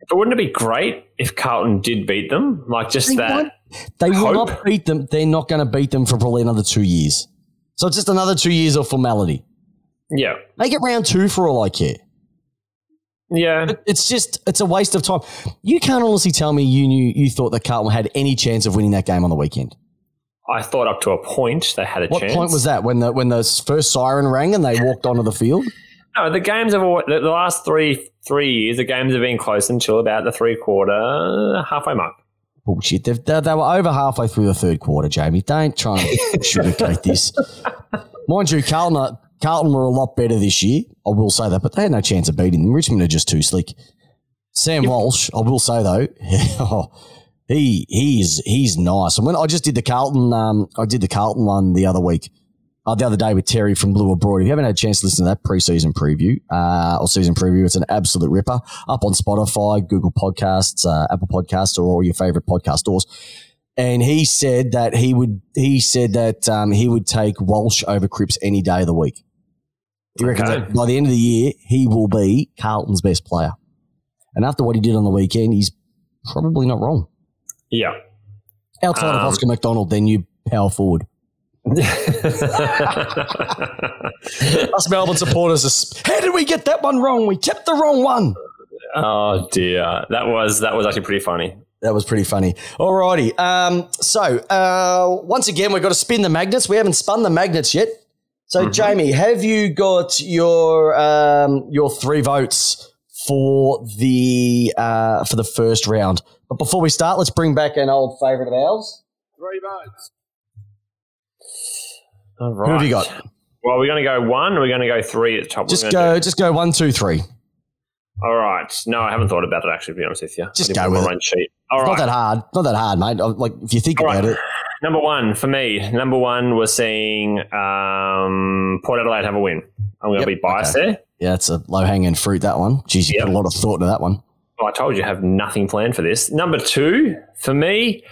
But wouldn't it be great if Carlton did beat them? Like just they that They hope. Will not beat them. They're not going to beat them for probably another two years. So it's just another two years of formality. Yeah. Make it round two for all I care. Yeah. But it's just, it's a waste of time. You can't honestly tell me you knew, you thought that Carlton had any chance of winning that game on the weekend. I thought up to a point they had a what chance. What point was that? When the when the first siren rang and they walked onto the field? No, the games have the last three three years. The games have been close until about the three quarter halfway mark. Bullshit! They, they were over halfway through the third quarter, Jamie. Don't try and sugarcoat this. Mind you, Carlton Carlton were a lot better this year. I will say that, but they had no chance of beating them. Richmond are just too slick. Sam yep. Walsh, I will say though. He he's he's nice. And when I just did the Carlton, um, I did the Carlton one the other week, uh, the other day with Terry from Blue Abroad. If you haven't had a chance to listen to that pre-season preview uh, or season preview, it's an absolute ripper. Up on Spotify, Google Podcasts, uh, Apple Podcasts, or all your favorite podcast stores. And he said that he would he said that um, he would take Walsh over Cripps any day of the week. He reckons okay. that by the end of the year he will be Carlton's best player. And after what he did on the weekend, he's probably not wrong. Yeah. Outside um, of Oscar McDonald, then you power forward. Us Melbourne supporters, are, how did we get that one wrong? We kept the wrong one. Oh, dear. That was that was actually pretty funny. That was pretty funny. All righty. Um, so, uh, once again, we've got to spin the magnets. We haven't spun the magnets yet. So, mm-hmm. Jamie, have you got your um, your three votes for the uh, for the first round? But before we start, let's bring back an old favourite of ours. Three votes. All right. Who have you got? Well, we're going to go one or we're going to go three at the top. Just go, do? just go one, two, three. All right. No, I haven't thought about it, actually, to be honest with you. Just go with it. Sheet. All it's right. Not that hard. Not that hard, mate. Like, if you think All about right. it. Number one, for me, number one was seeing um, Port Adelaide have a win. I'm going to yep. be biased okay. there. Yeah, that's a low-hanging fruit, that one. Jeez, you yep. put a lot of thought into that one. I told you I have nothing planned for this. Number two, for me,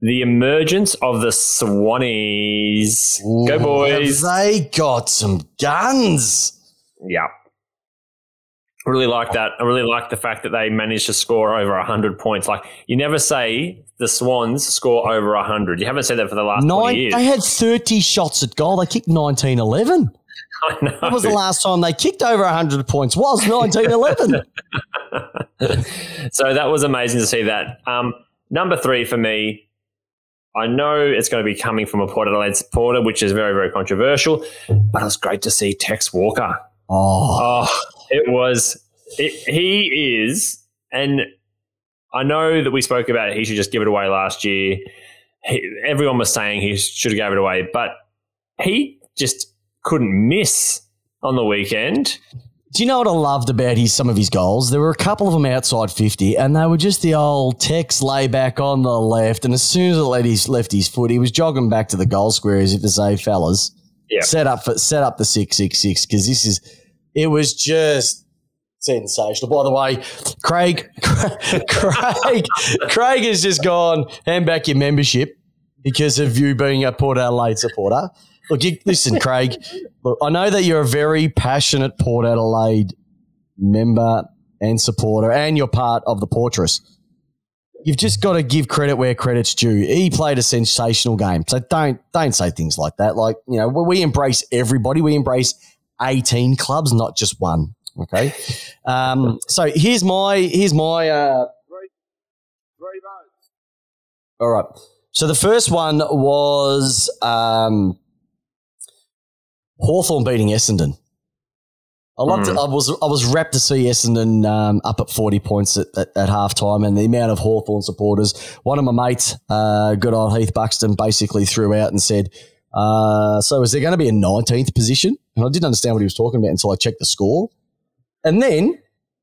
the emergence of the Swannies. Ooh, go, boys. They got some guns. Yeah. I really like that. I really like the fact that they managed to score over one hundred points. Like, you never say the Swans score over one hundred. You haven't said that for the last Nine, years. They had thirty shots at goal. They kicked nineteen eleven. I know. That was the last time they kicked over one hundred points was nineteen eleven. So that was amazing to see that. Um, number three for me, I know it's going to be coming from a Port Adelaide supporter, which is very, very controversial, but it was great to see Tex Walker. Oh, oh it was it, – he is – and I know that we spoke about it, he should just give it away last year. He, everyone was saying he should have gave it away, but he just – couldn't miss on the weekend. Do you know what I loved about his some of his goals? There were a couple of them outside fifty, and they were just the old Tex layback on the left. And as soon as it led his, left his foot, he was jogging back to the goal square as if to say, "Fellas, yeah. set up for set up the six six six because this is." It was just sensational. By the way, Craig, Craig, Craig, Craig has just gone hand back your membership. because of you being a Port Adelaide supporter. Look, you, listen, Craig, look, I know that you're a very passionate Port Adelaide member and supporter, and you're part of the Portress. You've just got to give credit where credit's due. He played a sensational game, so don't don't say things like that. Like, you know, we embrace everybody. We embrace eighteen clubs, not just one. Okay, um, so here's my here's my uh, three, three votes. All right. So the first one was um, Hawthorn beating Essendon. I loved mm. it. I was I was rapt to see Essendon um, up at forty points at, at, at halftime, and the amount of Hawthorn supporters. One of my mates, uh, good old Heath Buxton, basically threw out and said, uh, so is there going to be a nineteenth position? And I didn't understand what he was talking about until I checked the score. And then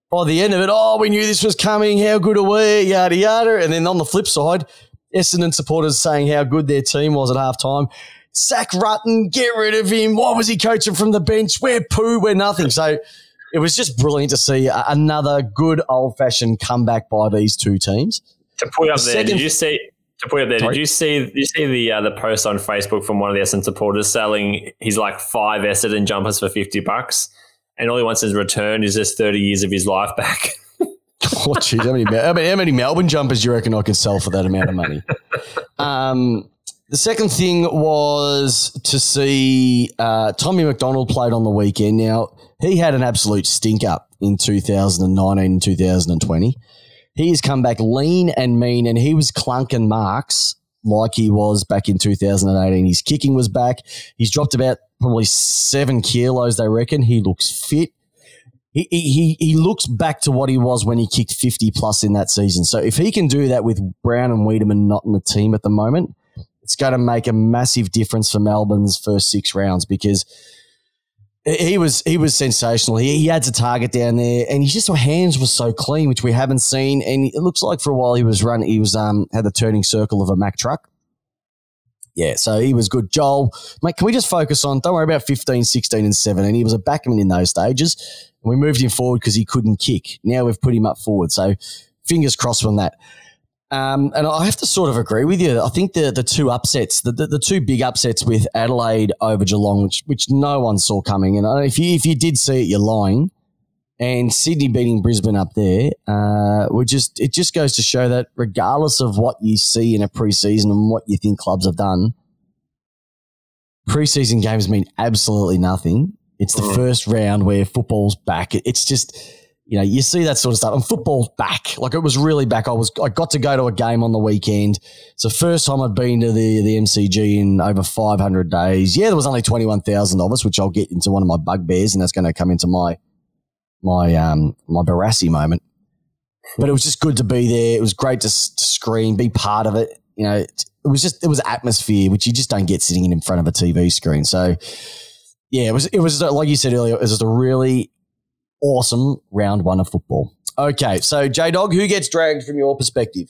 by the end of it, oh, we knew this was coming. How good are we? Yada, yada. And then on the flip side, Essendon supporters saying how good their team was at halftime. Sack Rutten, get rid of him. Why was he coaching from the bench? We're poo, we're nothing. So it was just brilliant to see another good old-fashioned comeback by these two teams. To put up the there, second, did you see? To put up there, sorry? did you see? Did you see the uh, the post on Facebook from one of the Essendon supporters selling his like five Essendon jumpers for fifty bucks, and all he wants in return is just thirty years of his life back. Oh, geez, how many, how many Melbourne jumpers do you reckon I could sell for that amount of money? Um. The second thing was to see uh, Tommy McDonald played on the weekend. Now, he had an absolute stink up in two thousand nineteen and two thousand twenty. He has come back lean and mean, and he was clunking marks like he was back in two thousand eighteen. His kicking was back. He's dropped about probably seven kilos, they reckon. He looks fit. He, he, he looks back to what he was when he kicked fifty plus in that season. So if he can do that with Brown and Wiedemann not in the team at the moment, it's going to make a massive difference for Melbourne's first six rounds because he was he was sensational. He, he had a target down there, and he just his hands were so clean, which we haven't seen. And it looks like for a while he was run he was um had the turning circle of a Mack truck. Yeah, so he was good. Joel, mate, can we just focus on? Don't worry about fifteen, sixteen, and seventeen. He was a backman in those stages, and we moved him forward because he couldn't kick. Now we've put him up forward. So fingers crossed on that. Um, and I have to sort of agree with you. I think the the two upsets, the, the, the two big upsets with Adelaide over Geelong, which which no one saw coming. And if you if you did see it, you're lying. And Sydney beating Brisbane up there, uh, we just it just goes to show that regardless of what you see in a preseason and what you think clubs have done, preseason games mean absolutely nothing. It's the first round where football's back. It's just. You know, you see that sort of stuff, and football's back. Like it was really back. I was, I got to go to a game on the weekend. It's the first time I'd been to the the M C G in over five hundred days. Yeah, there was only twenty-one thousand of us, which I'll get into one of my bugbears, and that's going to come into my my um my Barassi moment. But it was just good to be there. It was great to, s- to scream, be part of it. You know, it, it was just it was atmosphere, which you just don't get sitting in front of a T V screen. So yeah, it was it was like you said earlier, it was just a really awesome round one of football. Okay, so J-Dog, who gets dragged from your perspective?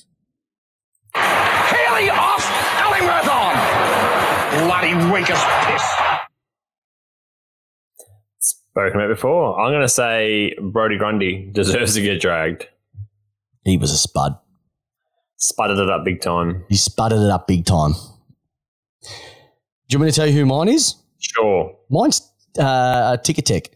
Haley off, Ellingworth on. Bloody weak as piss. Spoken about before. I'm going to say Brodie Grundy deserves to get dragged. He was a spud. Spudded it up big time. He spudded it up big time. Do you want me to tell you who mine is? Sure. Mine's uh, Ticketek.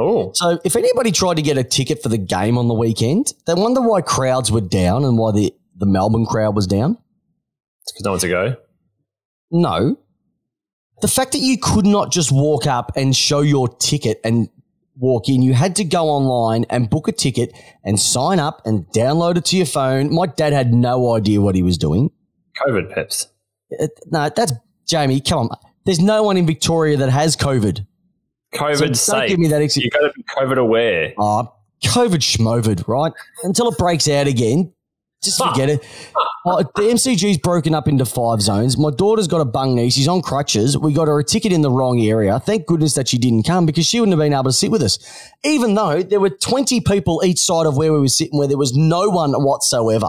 Oh. So if anybody tried to get a ticket for the game on the weekend, they wonder why crowds were down and why the, the Melbourne crowd was down. It's because no one's a go. No. The fact that you could not just walk up and show your ticket and walk in, you had to go online and book a ticket and sign up and download it to your phone. My dad had no idea what he was doing. COVID, Peps. It, no, that's – Jamie, come on. There's no one in Victoria that has COVID. COVID so don't safe. Give me that ex- You've got to be COVID aware. Oh, COVID schmovid, right? Until it breaks out again, just Fuck. forget it. Oh, the M C G's broken up into five zones. My daughter's got a bung knee. She's on crutches. We got her a ticket in the wrong area. Thank goodness that she didn't come because she wouldn't have been able to sit with us, even though there were twenty people each side of where we were sitting where there was no one whatsoever.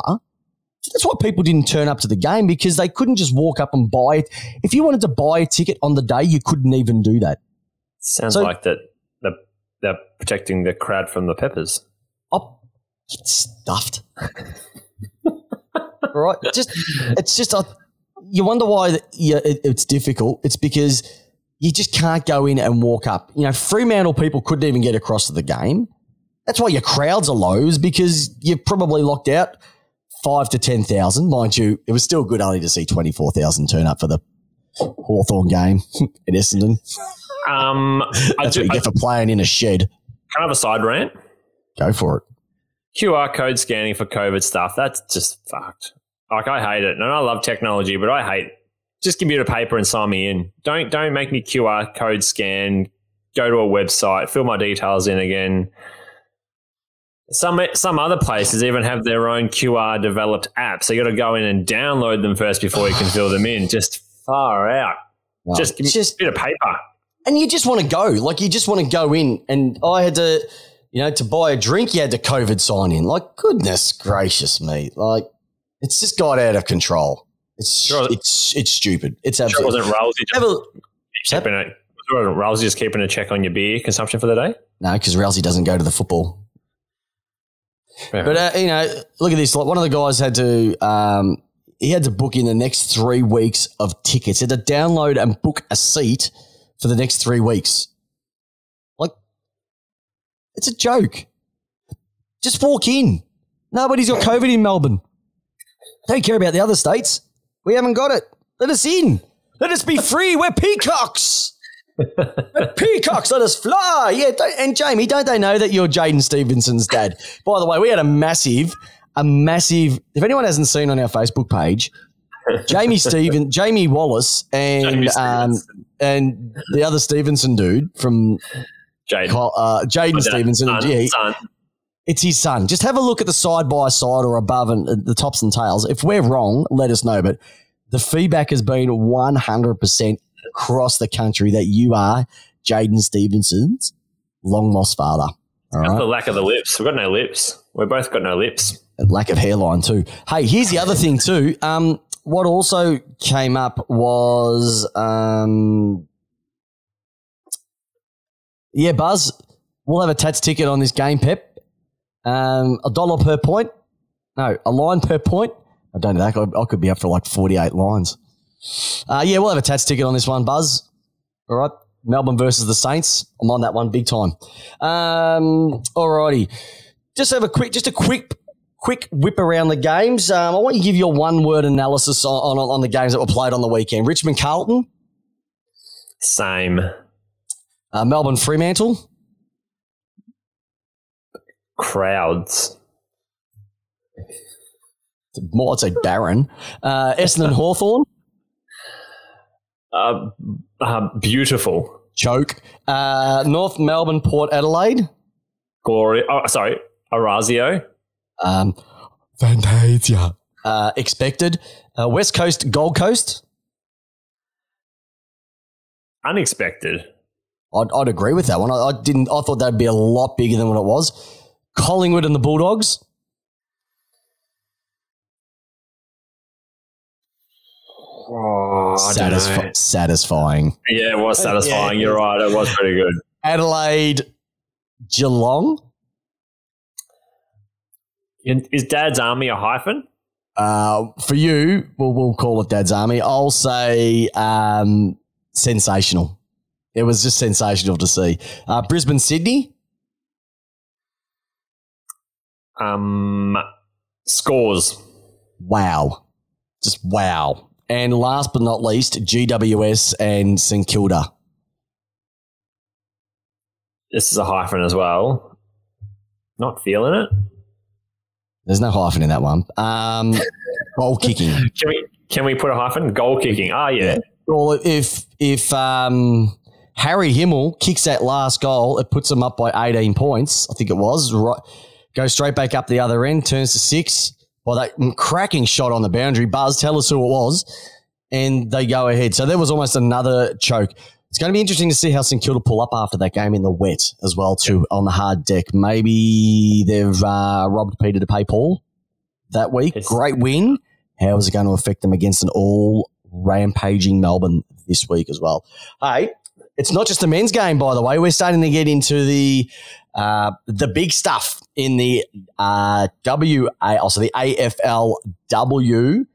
That's why people didn't turn up to the game because they couldn't just walk up and buy it. If you wanted to buy a ticket on the day, you couldn't even do that. Sounds so, like that they're, they're protecting the crowd from the Peppers. Oh, get stuffed. All right. Just, it's just, I, you wonder why the, yeah, it, it's difficult. It's because you just can't go in and walk up. You know, Fremantle people couldn't even get across to the game. That's why your crowds are low, is because you've probably locked out five to ten thousand. Mind you, it was still good only to see twenty-four thousand turn up for the Hawthorn game in Essendon. Um, That's I do, what you get I, for playing in a shed. Can I have a side rant? Go for it. Q R code scanning for COVID stuff, that's just fucked. Like, I hate it. And I love technology, but I hate it. Just give me a paper and sign me in. Don't don't make me Q R code scan, go to a website, fill my details in again. Some some other places even have their own Q R developed apps. So you got to go in and download them first before you can fill them in. Just far out. No, just give me just, a bit of paper. And you just want to go. Like, you just want to go in. And I had to, you know, to buy a drink, you had to COVID sign in. Like, goodness gracious me. Like, it's just got out of control. It's sure, it's it's stupid. It's absolutely. Sure, wasn't Rousey just, Never, keeping a, wasn't Rousey just keeping a check on your beer consumption for the day? No, because Rousey doesn't go to the football. Fair but, uh, you know, look at this. Like, one of the guys had to um, – he had to book in the next three weeks of tickets. He had to download and book a seat for the next three weeks. Like, it's a joke. Just walk in. Nobody's got COVID in Melbourne. Don't care about the other states. We haven't got it. Let us in. Let us be free. We're peacocks. But peacocks, let us fly. Yeah, don't, and Jamie, don't they know that you're Jaden Stevenson's dad? By the way, we had a massive, a massive, if anyone hasn't seen on our Facebook page, Jamie Steven, Jamie Wallace and um, and the other Stevenson dude from Jaden uh, Jaden Stevenson. Son, yeah, son. It's his son. Just have a look at the side by side or above and uh, the tops and tails. If we're wrong, let us know. But the feedback has been one hundred percent across the country that you are Jaden Stevenson's long lost father. All right? The lack of the lips. We've got no lips. We've both got no lips. And lack of hairline too. Hey, here's the other thing too. Um, what also came up was, um, yeah, Buzz, we'll have a Tats ticket on this game, Pep. Um, a dollar per point. No, a line per point. I don't know. I could, I could be up for like forty-eight lines. Uh, yeah, we'll have a Tats ticket on this one, Buzz. All right. Melbourne versus the Saints. I'm on that one big time. Um, all righty. Just have a quick, just a quick, quick whip around the games. Um, I want you to give your one-word analysis on, on on the games that were played on the weekend. Richmond Carlton. Same. Uh, Melbourne Fremantle. Crowds. More, I'd say barren. Uh, Essendon Hawthorn. Uh, uh, beautiful. Choke. Uh, North Melbourne, Port Adelaide. Glory. Oh, sorry. Orazio. Um, Fantasia. Uh, expected. Uh, West Coast, Gold Coast. Unexpected. I'd, I'd agree with that one. I, I didn't. I thought that'd be a lot bigger than what it was. Collingwood and the Bulldogs. Oh, Satisfi- satisfying. Yeah, it was satisfying. Yeah, You're yeah. right. It was pretty good. Adelaide, Geelong. Is Dad's Army a hyphen? Uh, for you, we'll, we'll call it Dad's Army. I'll say um, sensational. It was just sensational to see. Uh, Brisbane, Sydney. Um, scores. Wow. Just wow. And last but not least, G W S and St Kilda. This is a hyphen as well. Not feeling it. There's no hyphen in that one. Um, goal kicking. Can we can we put a hyphen? Goal kicking. Ah, oh, yeah. Well, if if um, Harry Himmel kicks that last goal, it puts him up by eighteen points. I think it was. Right, goes straight back up the other end, turns to six. Well, that cracking shot on the boundary. Buzz, tell us who it was. And they go ahead. So there was almost another choke. It's going to be interesting to see how St Kilda pull up after that game in the wet as well too, yep. on the hard deck. Maybe they've uh, robbed Peter to pay Paul that week. Yes. Great win. How is it going to affect them against an all-rampaging Melbourne this week as well? Hey, it's not just the men's game, by the way. We're starting to get into the uh, the big stuff in the uh, W A, also the A F L W.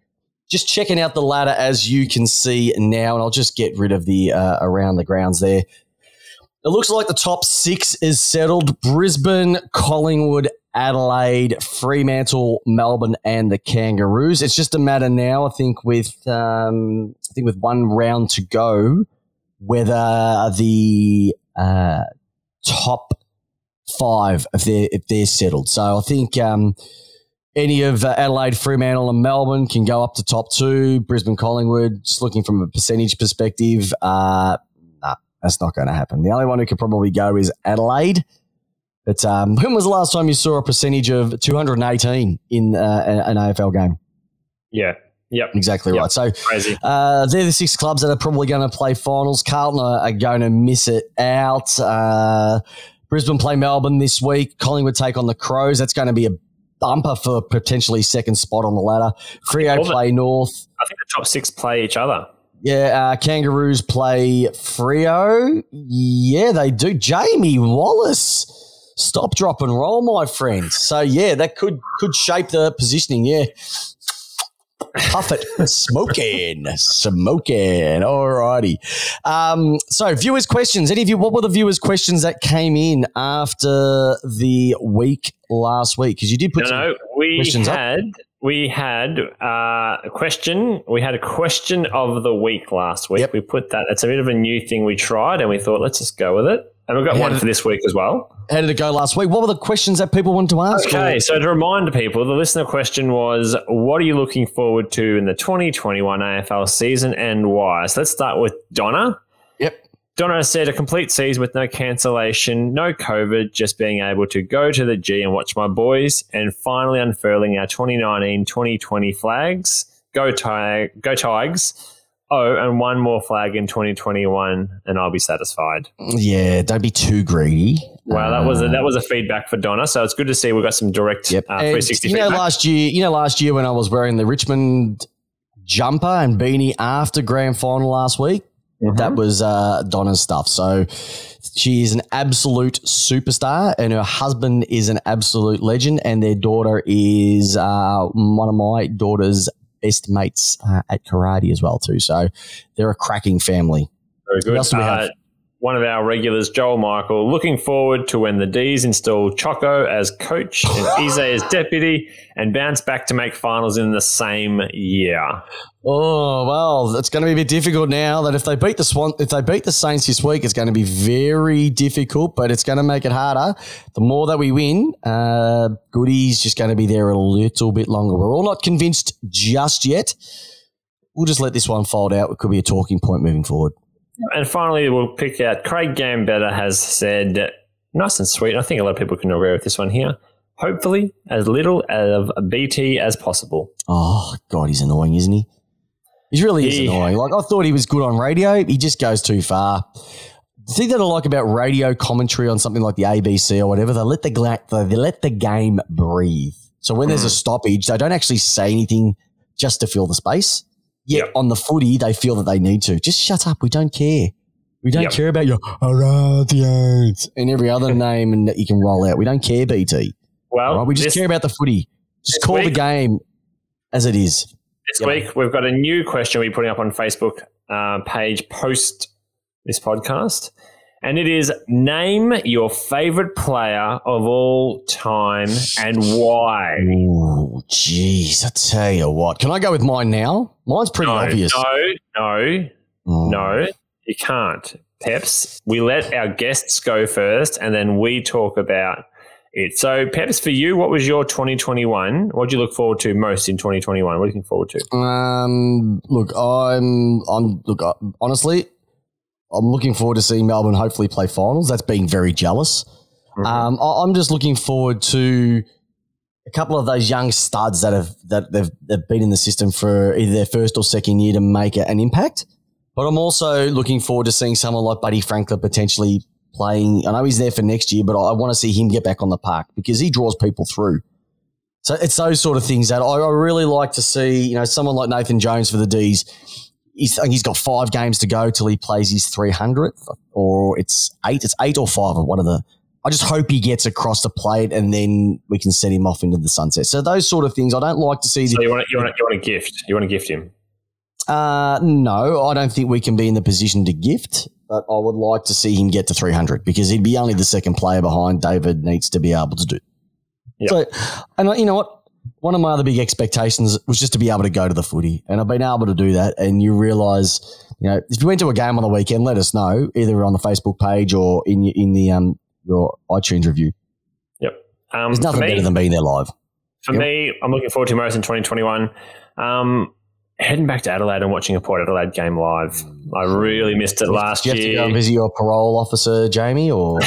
just checking out the ladder as you can see now, and I'll just get rid of the uh, around the grounds there. It looks like the top six is settled. Brisbane, Collingwood, Adelaide, Fremantle, Melbourne, and the Kangaroos. It's just a matter now, I think, with um, I think with one round to go, whether the uh, top five if they're if they're settled. So I think um, any of uh, Adelaide, Fremantle, and Melbourne can go up to top two. Brisbane, Collingwood, just looking from a percentage perspective. Uh, That's not going to happen. The only one who could probably go is Adelaide. But um, when was the last time you saw a percentage of two hundred eighteen in uh, an A F L game? Yeah. Yep. Exactly yep. right. So uh, they're the six clubs that are probably going to play finals. Carlton are, are going to miss it out. Uh, Brisbane play Melbourne this week. Collingwood take on the Crows. That's going to be a bumper for potentially second spot on the ladder. Freo play North. I think the top six play each other. Yeah, uh, Kangaroos play Freo. Yeah, they do. Jamie Wallace, stop, drop, and roll, my friend. So, yeah, that could could shape the positioning, yeah. Puff it. Smoking. Smoking. All righty. Um, so, viewers' questions. Any of you, what were the viewers' questions that came in after the week last week? Because you did put no, some no, we questions had- up. We had uh, a question. We had a question of the week last week. Yep. We put that. It's a bit of a new thing we tried, and we thought, let's just go with it. And we've got how one did, for this week as well. How did it go last week? What were the questions that people wanted to ask? Okay, or? So to remind people, the listener question was, what are you looking forward to in the twenty twenty-one A F L season and why? So let's start with Donna. Yep. Donna said, a complete season with no cancellation, no COVID, just being able to go to the G and watch my boys, and finally unfurling our twenty nineteen twenty twenty flags. Go, Tig- go Tigers. Oh, and one more flag in twenty twenty-one, and I'll be satisfied. Yeah, don't be too greedy. Wow, that was a, that was a feedback for Donna. So it's good to see we got some direct yep. uh, three sixty you know, feedback. Last year, you know, last year when I was wearing the Richmond jumper and beanie after grand final last week, mm-hmm. that was uh, Donna's stuff. So she is an absolute superstar, and her husband is an absolute legend, and their daughter is uh, one of my daughter's best mates uh, at karate as well too. So they're a cracking family. Very good. What else do we uh, have? One of our regulars, Joel Michael, looking forward to when the D's install Choco as coach and Eze as deputy and bounce back to make finals in the same year. Oh, well, it's going to be a bit difficult now that if they beat the Swan, if they beat the Saints this week, it's going to be very difficult, but it's going to make it harder. The more that we win, uh, Goody's just going to be there a little bit longer. We're all not convinced just yet. We'll just let this one fold out. It could be a talking point moving forward. And finally, we'll pick out Craig Gambetter has said, nice and sweet, and I think a lot of people can agree with this one here, hopefully as little of a B T as possible. Oh, God, he's annoying, isn't he? He really is yeah. annoying. Like, I thought he was good on radio. He just goes too far. The thing that I like about radio commentary on something like the A B C or whatever, they let the, they let the game breathe. So when mm. there's a stoppage, they don't actually say anything just to fill the space. Yet yep. on the footy, they feel that they need to. Just shut up. We don't care. We don't yep. care about your Oratios and every other name and that you can roll out. We don't care, B T. Well, right? We just this, care about the footy. Just call week, the game as it is. This yep. week, we've got a new question we're putting up on Facebook uh, page post this podcast. And it is, name your favourite player of all time and why. Oh, jeez, I tell you what. Can I go with mine now? Mine's pretty no, obvious. No, no, oh. no, you can't. Peps, we let our guests go first and then we talk about it. So, Peps, for you, what was your twenty twenty-one? What do you look forward to most in twenty twenty-one? What are you looking forward to? Um, look, I'm, I'm – look, I, honestly – I'm looking forward to seeing Melbourne hopefully play finals. That's being very jealous. Mm-hmm. Um, I'm just looking forward to a couple of those young studs that have that they've, they've been in the system for either their first or second year to make an impact. But I'm also looking forward to seeing someone like Buddy Franklin potentially playing. I know he's there for next year, but I want to see him get back on the park because he draws people through. So it's those sort of things that I, I really like to see. You know, someone like Nathan Jones for the D's. He's, he's got five games to go till he plays his three hundredth, or it's eight. It's eight or five of one of the I just hope he gets across the plate and then we can set him off into the sunset. So those sort of things, I don't like to see. So you want to, you want to, you want to gift? You want to gift him? Uh, no, I don't think we can be in the position to gift, but I would like to see him get to three hundred because he'd be only the second player behind. David needs to be able to do. Yep. So, and you know what? One of my other big expectations was just to be able to go to the footy, and I've been able to do that. And you realise, you know, if you went to a game on the weekend, let us know either on the Facebook page or in in the um your iTunes review. Yep, um, there's nothing me, better than being there live. For yep. me, I'm looking forward to most in twenty twenty-one. Um, heading back to Adelaide and watching a Port Adelaide game live. I really missed it last year. Do you have to go visit your parole officer, Jamie, or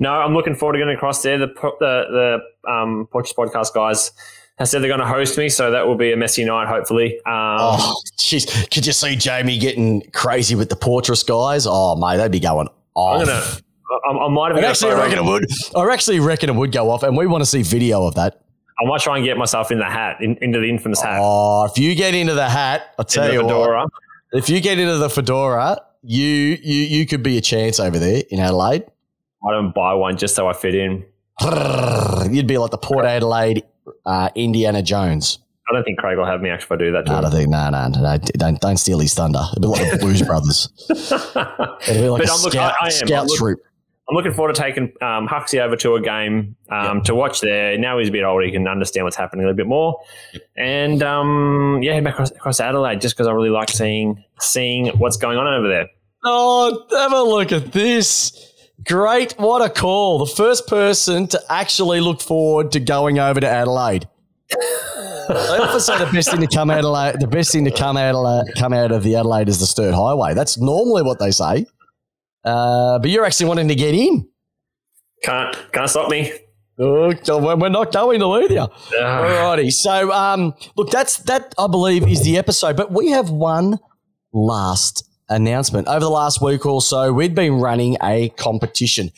no? I'm looking forward to getting across there. The the, the um, Porches Podcast guys have said they're going to host me, so that will be a messy night, hopefully. Um, oh, jeez, could you see Jamie getting crazy with the Portress guys? Oh, mate, they'd be going off. I'm gonna, I, I might have. I actually reckon it would. I actually reckon it would go off, and we want to see video of that. I might try and get myself in the hat, in, into the infamous hat. Oh, if you get into the hat, I'll tell you what. If you get into the fedora, you you you could be a chance over there in Adelaide. I don't buy one just so I fit in. You'd be like the Port Adelaide uh, Indiana Jones. I don't think Craig will have me actually if I do that. No, I don't think, no, no, no, don't, don't steal his thunder. It'd be like the Blues Brothers. It'd be like but a I'm scout, look, I, I am. scout look, troop. I'm looking forward to taking um, Huxley over to a game um, yep. to watch there. Now he's a bit older, he can understand what's happening a little bit more. And, um, yeah, back across, across Adelaide just because I really like seeing seeing what's going on over there. Oh, have a look at this. Great. What a call. The first person to actually look forward to going over to Adelaide. I often say the best thing to come out of the best thing to come out of, come out of the Adelaide is the Sturt Highway. That's normally what they say. Uh, but you're actually wanting to get in. Can't can't stop me. Look, we're not going to lose you. Alrighty. So, um, look, that's that I believe is the episode. But we have one last announcement. Over the last week or so, we'd been running a competition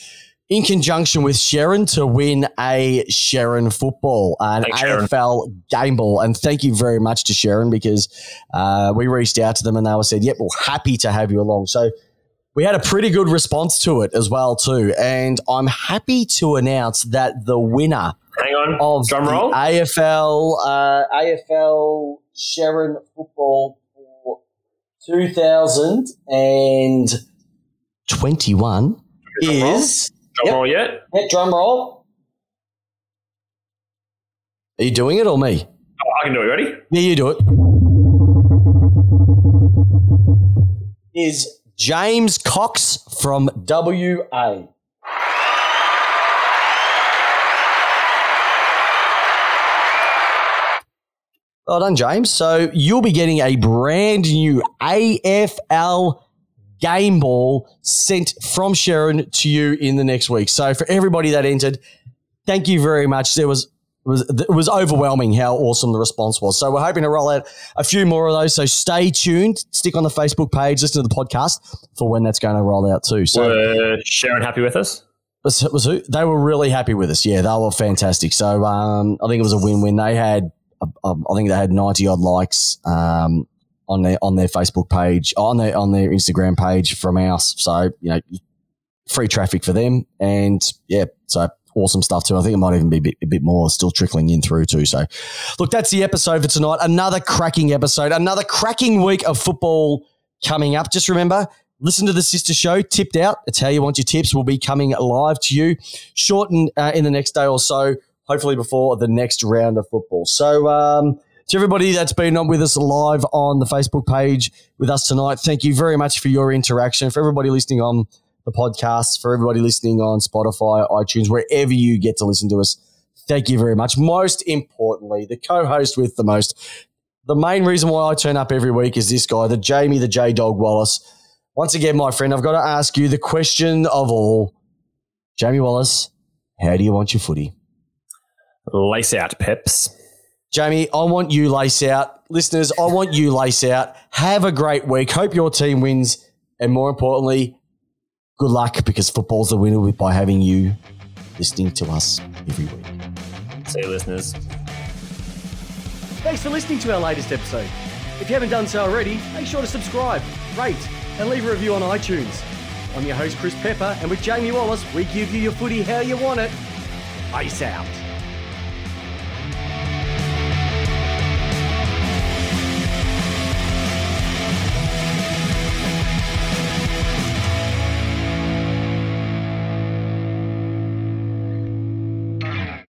in conjunction with Sharon to win a Sharon football, an Thanks, A F L game ball. And thank you very much to Sharon because uh, we reached out to them and they were said, yep, we're happy to have you along. So, we had a pretty good response to it as well too, and I'm happy to announce that the winner Hang on. of Drum the roll. A F L uh, A F L Sharon Football for two thousand twenty-one drum is roll. Drum yep, roll yet? Yep, drum roll. Are you doing it or me? Oh, I can do it. Ready? Yeah, you do it. Is James Cox from W A. Well done, James. So you'll be getting a brand new A F L game ball sent from Sharon to you in the next week. So for everybody that entered, thank you very much. There was It was, it was overwhelming how awesome the response was. So we're hoping to roll out a few more of those. So stay tuned. Stick on the Facebook page. Listen to the podcast for when that's going to roll out too. So were Sharon happy with us? Was, was who? They were really happy with us. Yeah, they were fantastic. So um, I think it was a win-win. They had, I think they had ninety odd likes um, on their on their Facebook page, on their on their Instagram page from ours. So you know, free traffic for them, and yeah, so. Awesome stuff too. I think it might even be a bit, a bit more still trickling in through too. So, look, that's the episode for tonight. Another cracking episode, another cracking week of football coming up. Just remember, listen to the sister show, Tipped Out. It's how you want your tips. We'll be coming live to you short in, uh, in the next day or so, hopefully before the next round of football. So, um, to everybody that's been on with us live on the Facebook page with us tonight, thank you very much for your interaction. For everybody listening on the podcasts, for everybody listening on Spotify, iTunes, wherever you get to listen to us, thank you very much. Most importantly, the co-host with the most. The main reason why I turn up every week is this guy, the Jamie, the J-Dog Wallace. Once again, my friend, I've got to ask you the question of all. Jamie Wallace, how do you want your footy? Lace out, Peps. Jamie, I want you lace out. Listeners, I want you lace out. Have a great week. Hope your team wins. And more importantly, good luck, because football's the winner by having you listening to us every week. See you, listeners. Thanks for listening to our latest episode. If you haven't done so already, make sure to subscribe, rate, and leave a review on iTunes. I'm your host, Chris Pepper, and with Jamie Wallace, we give you your footy how you want it. Lace out.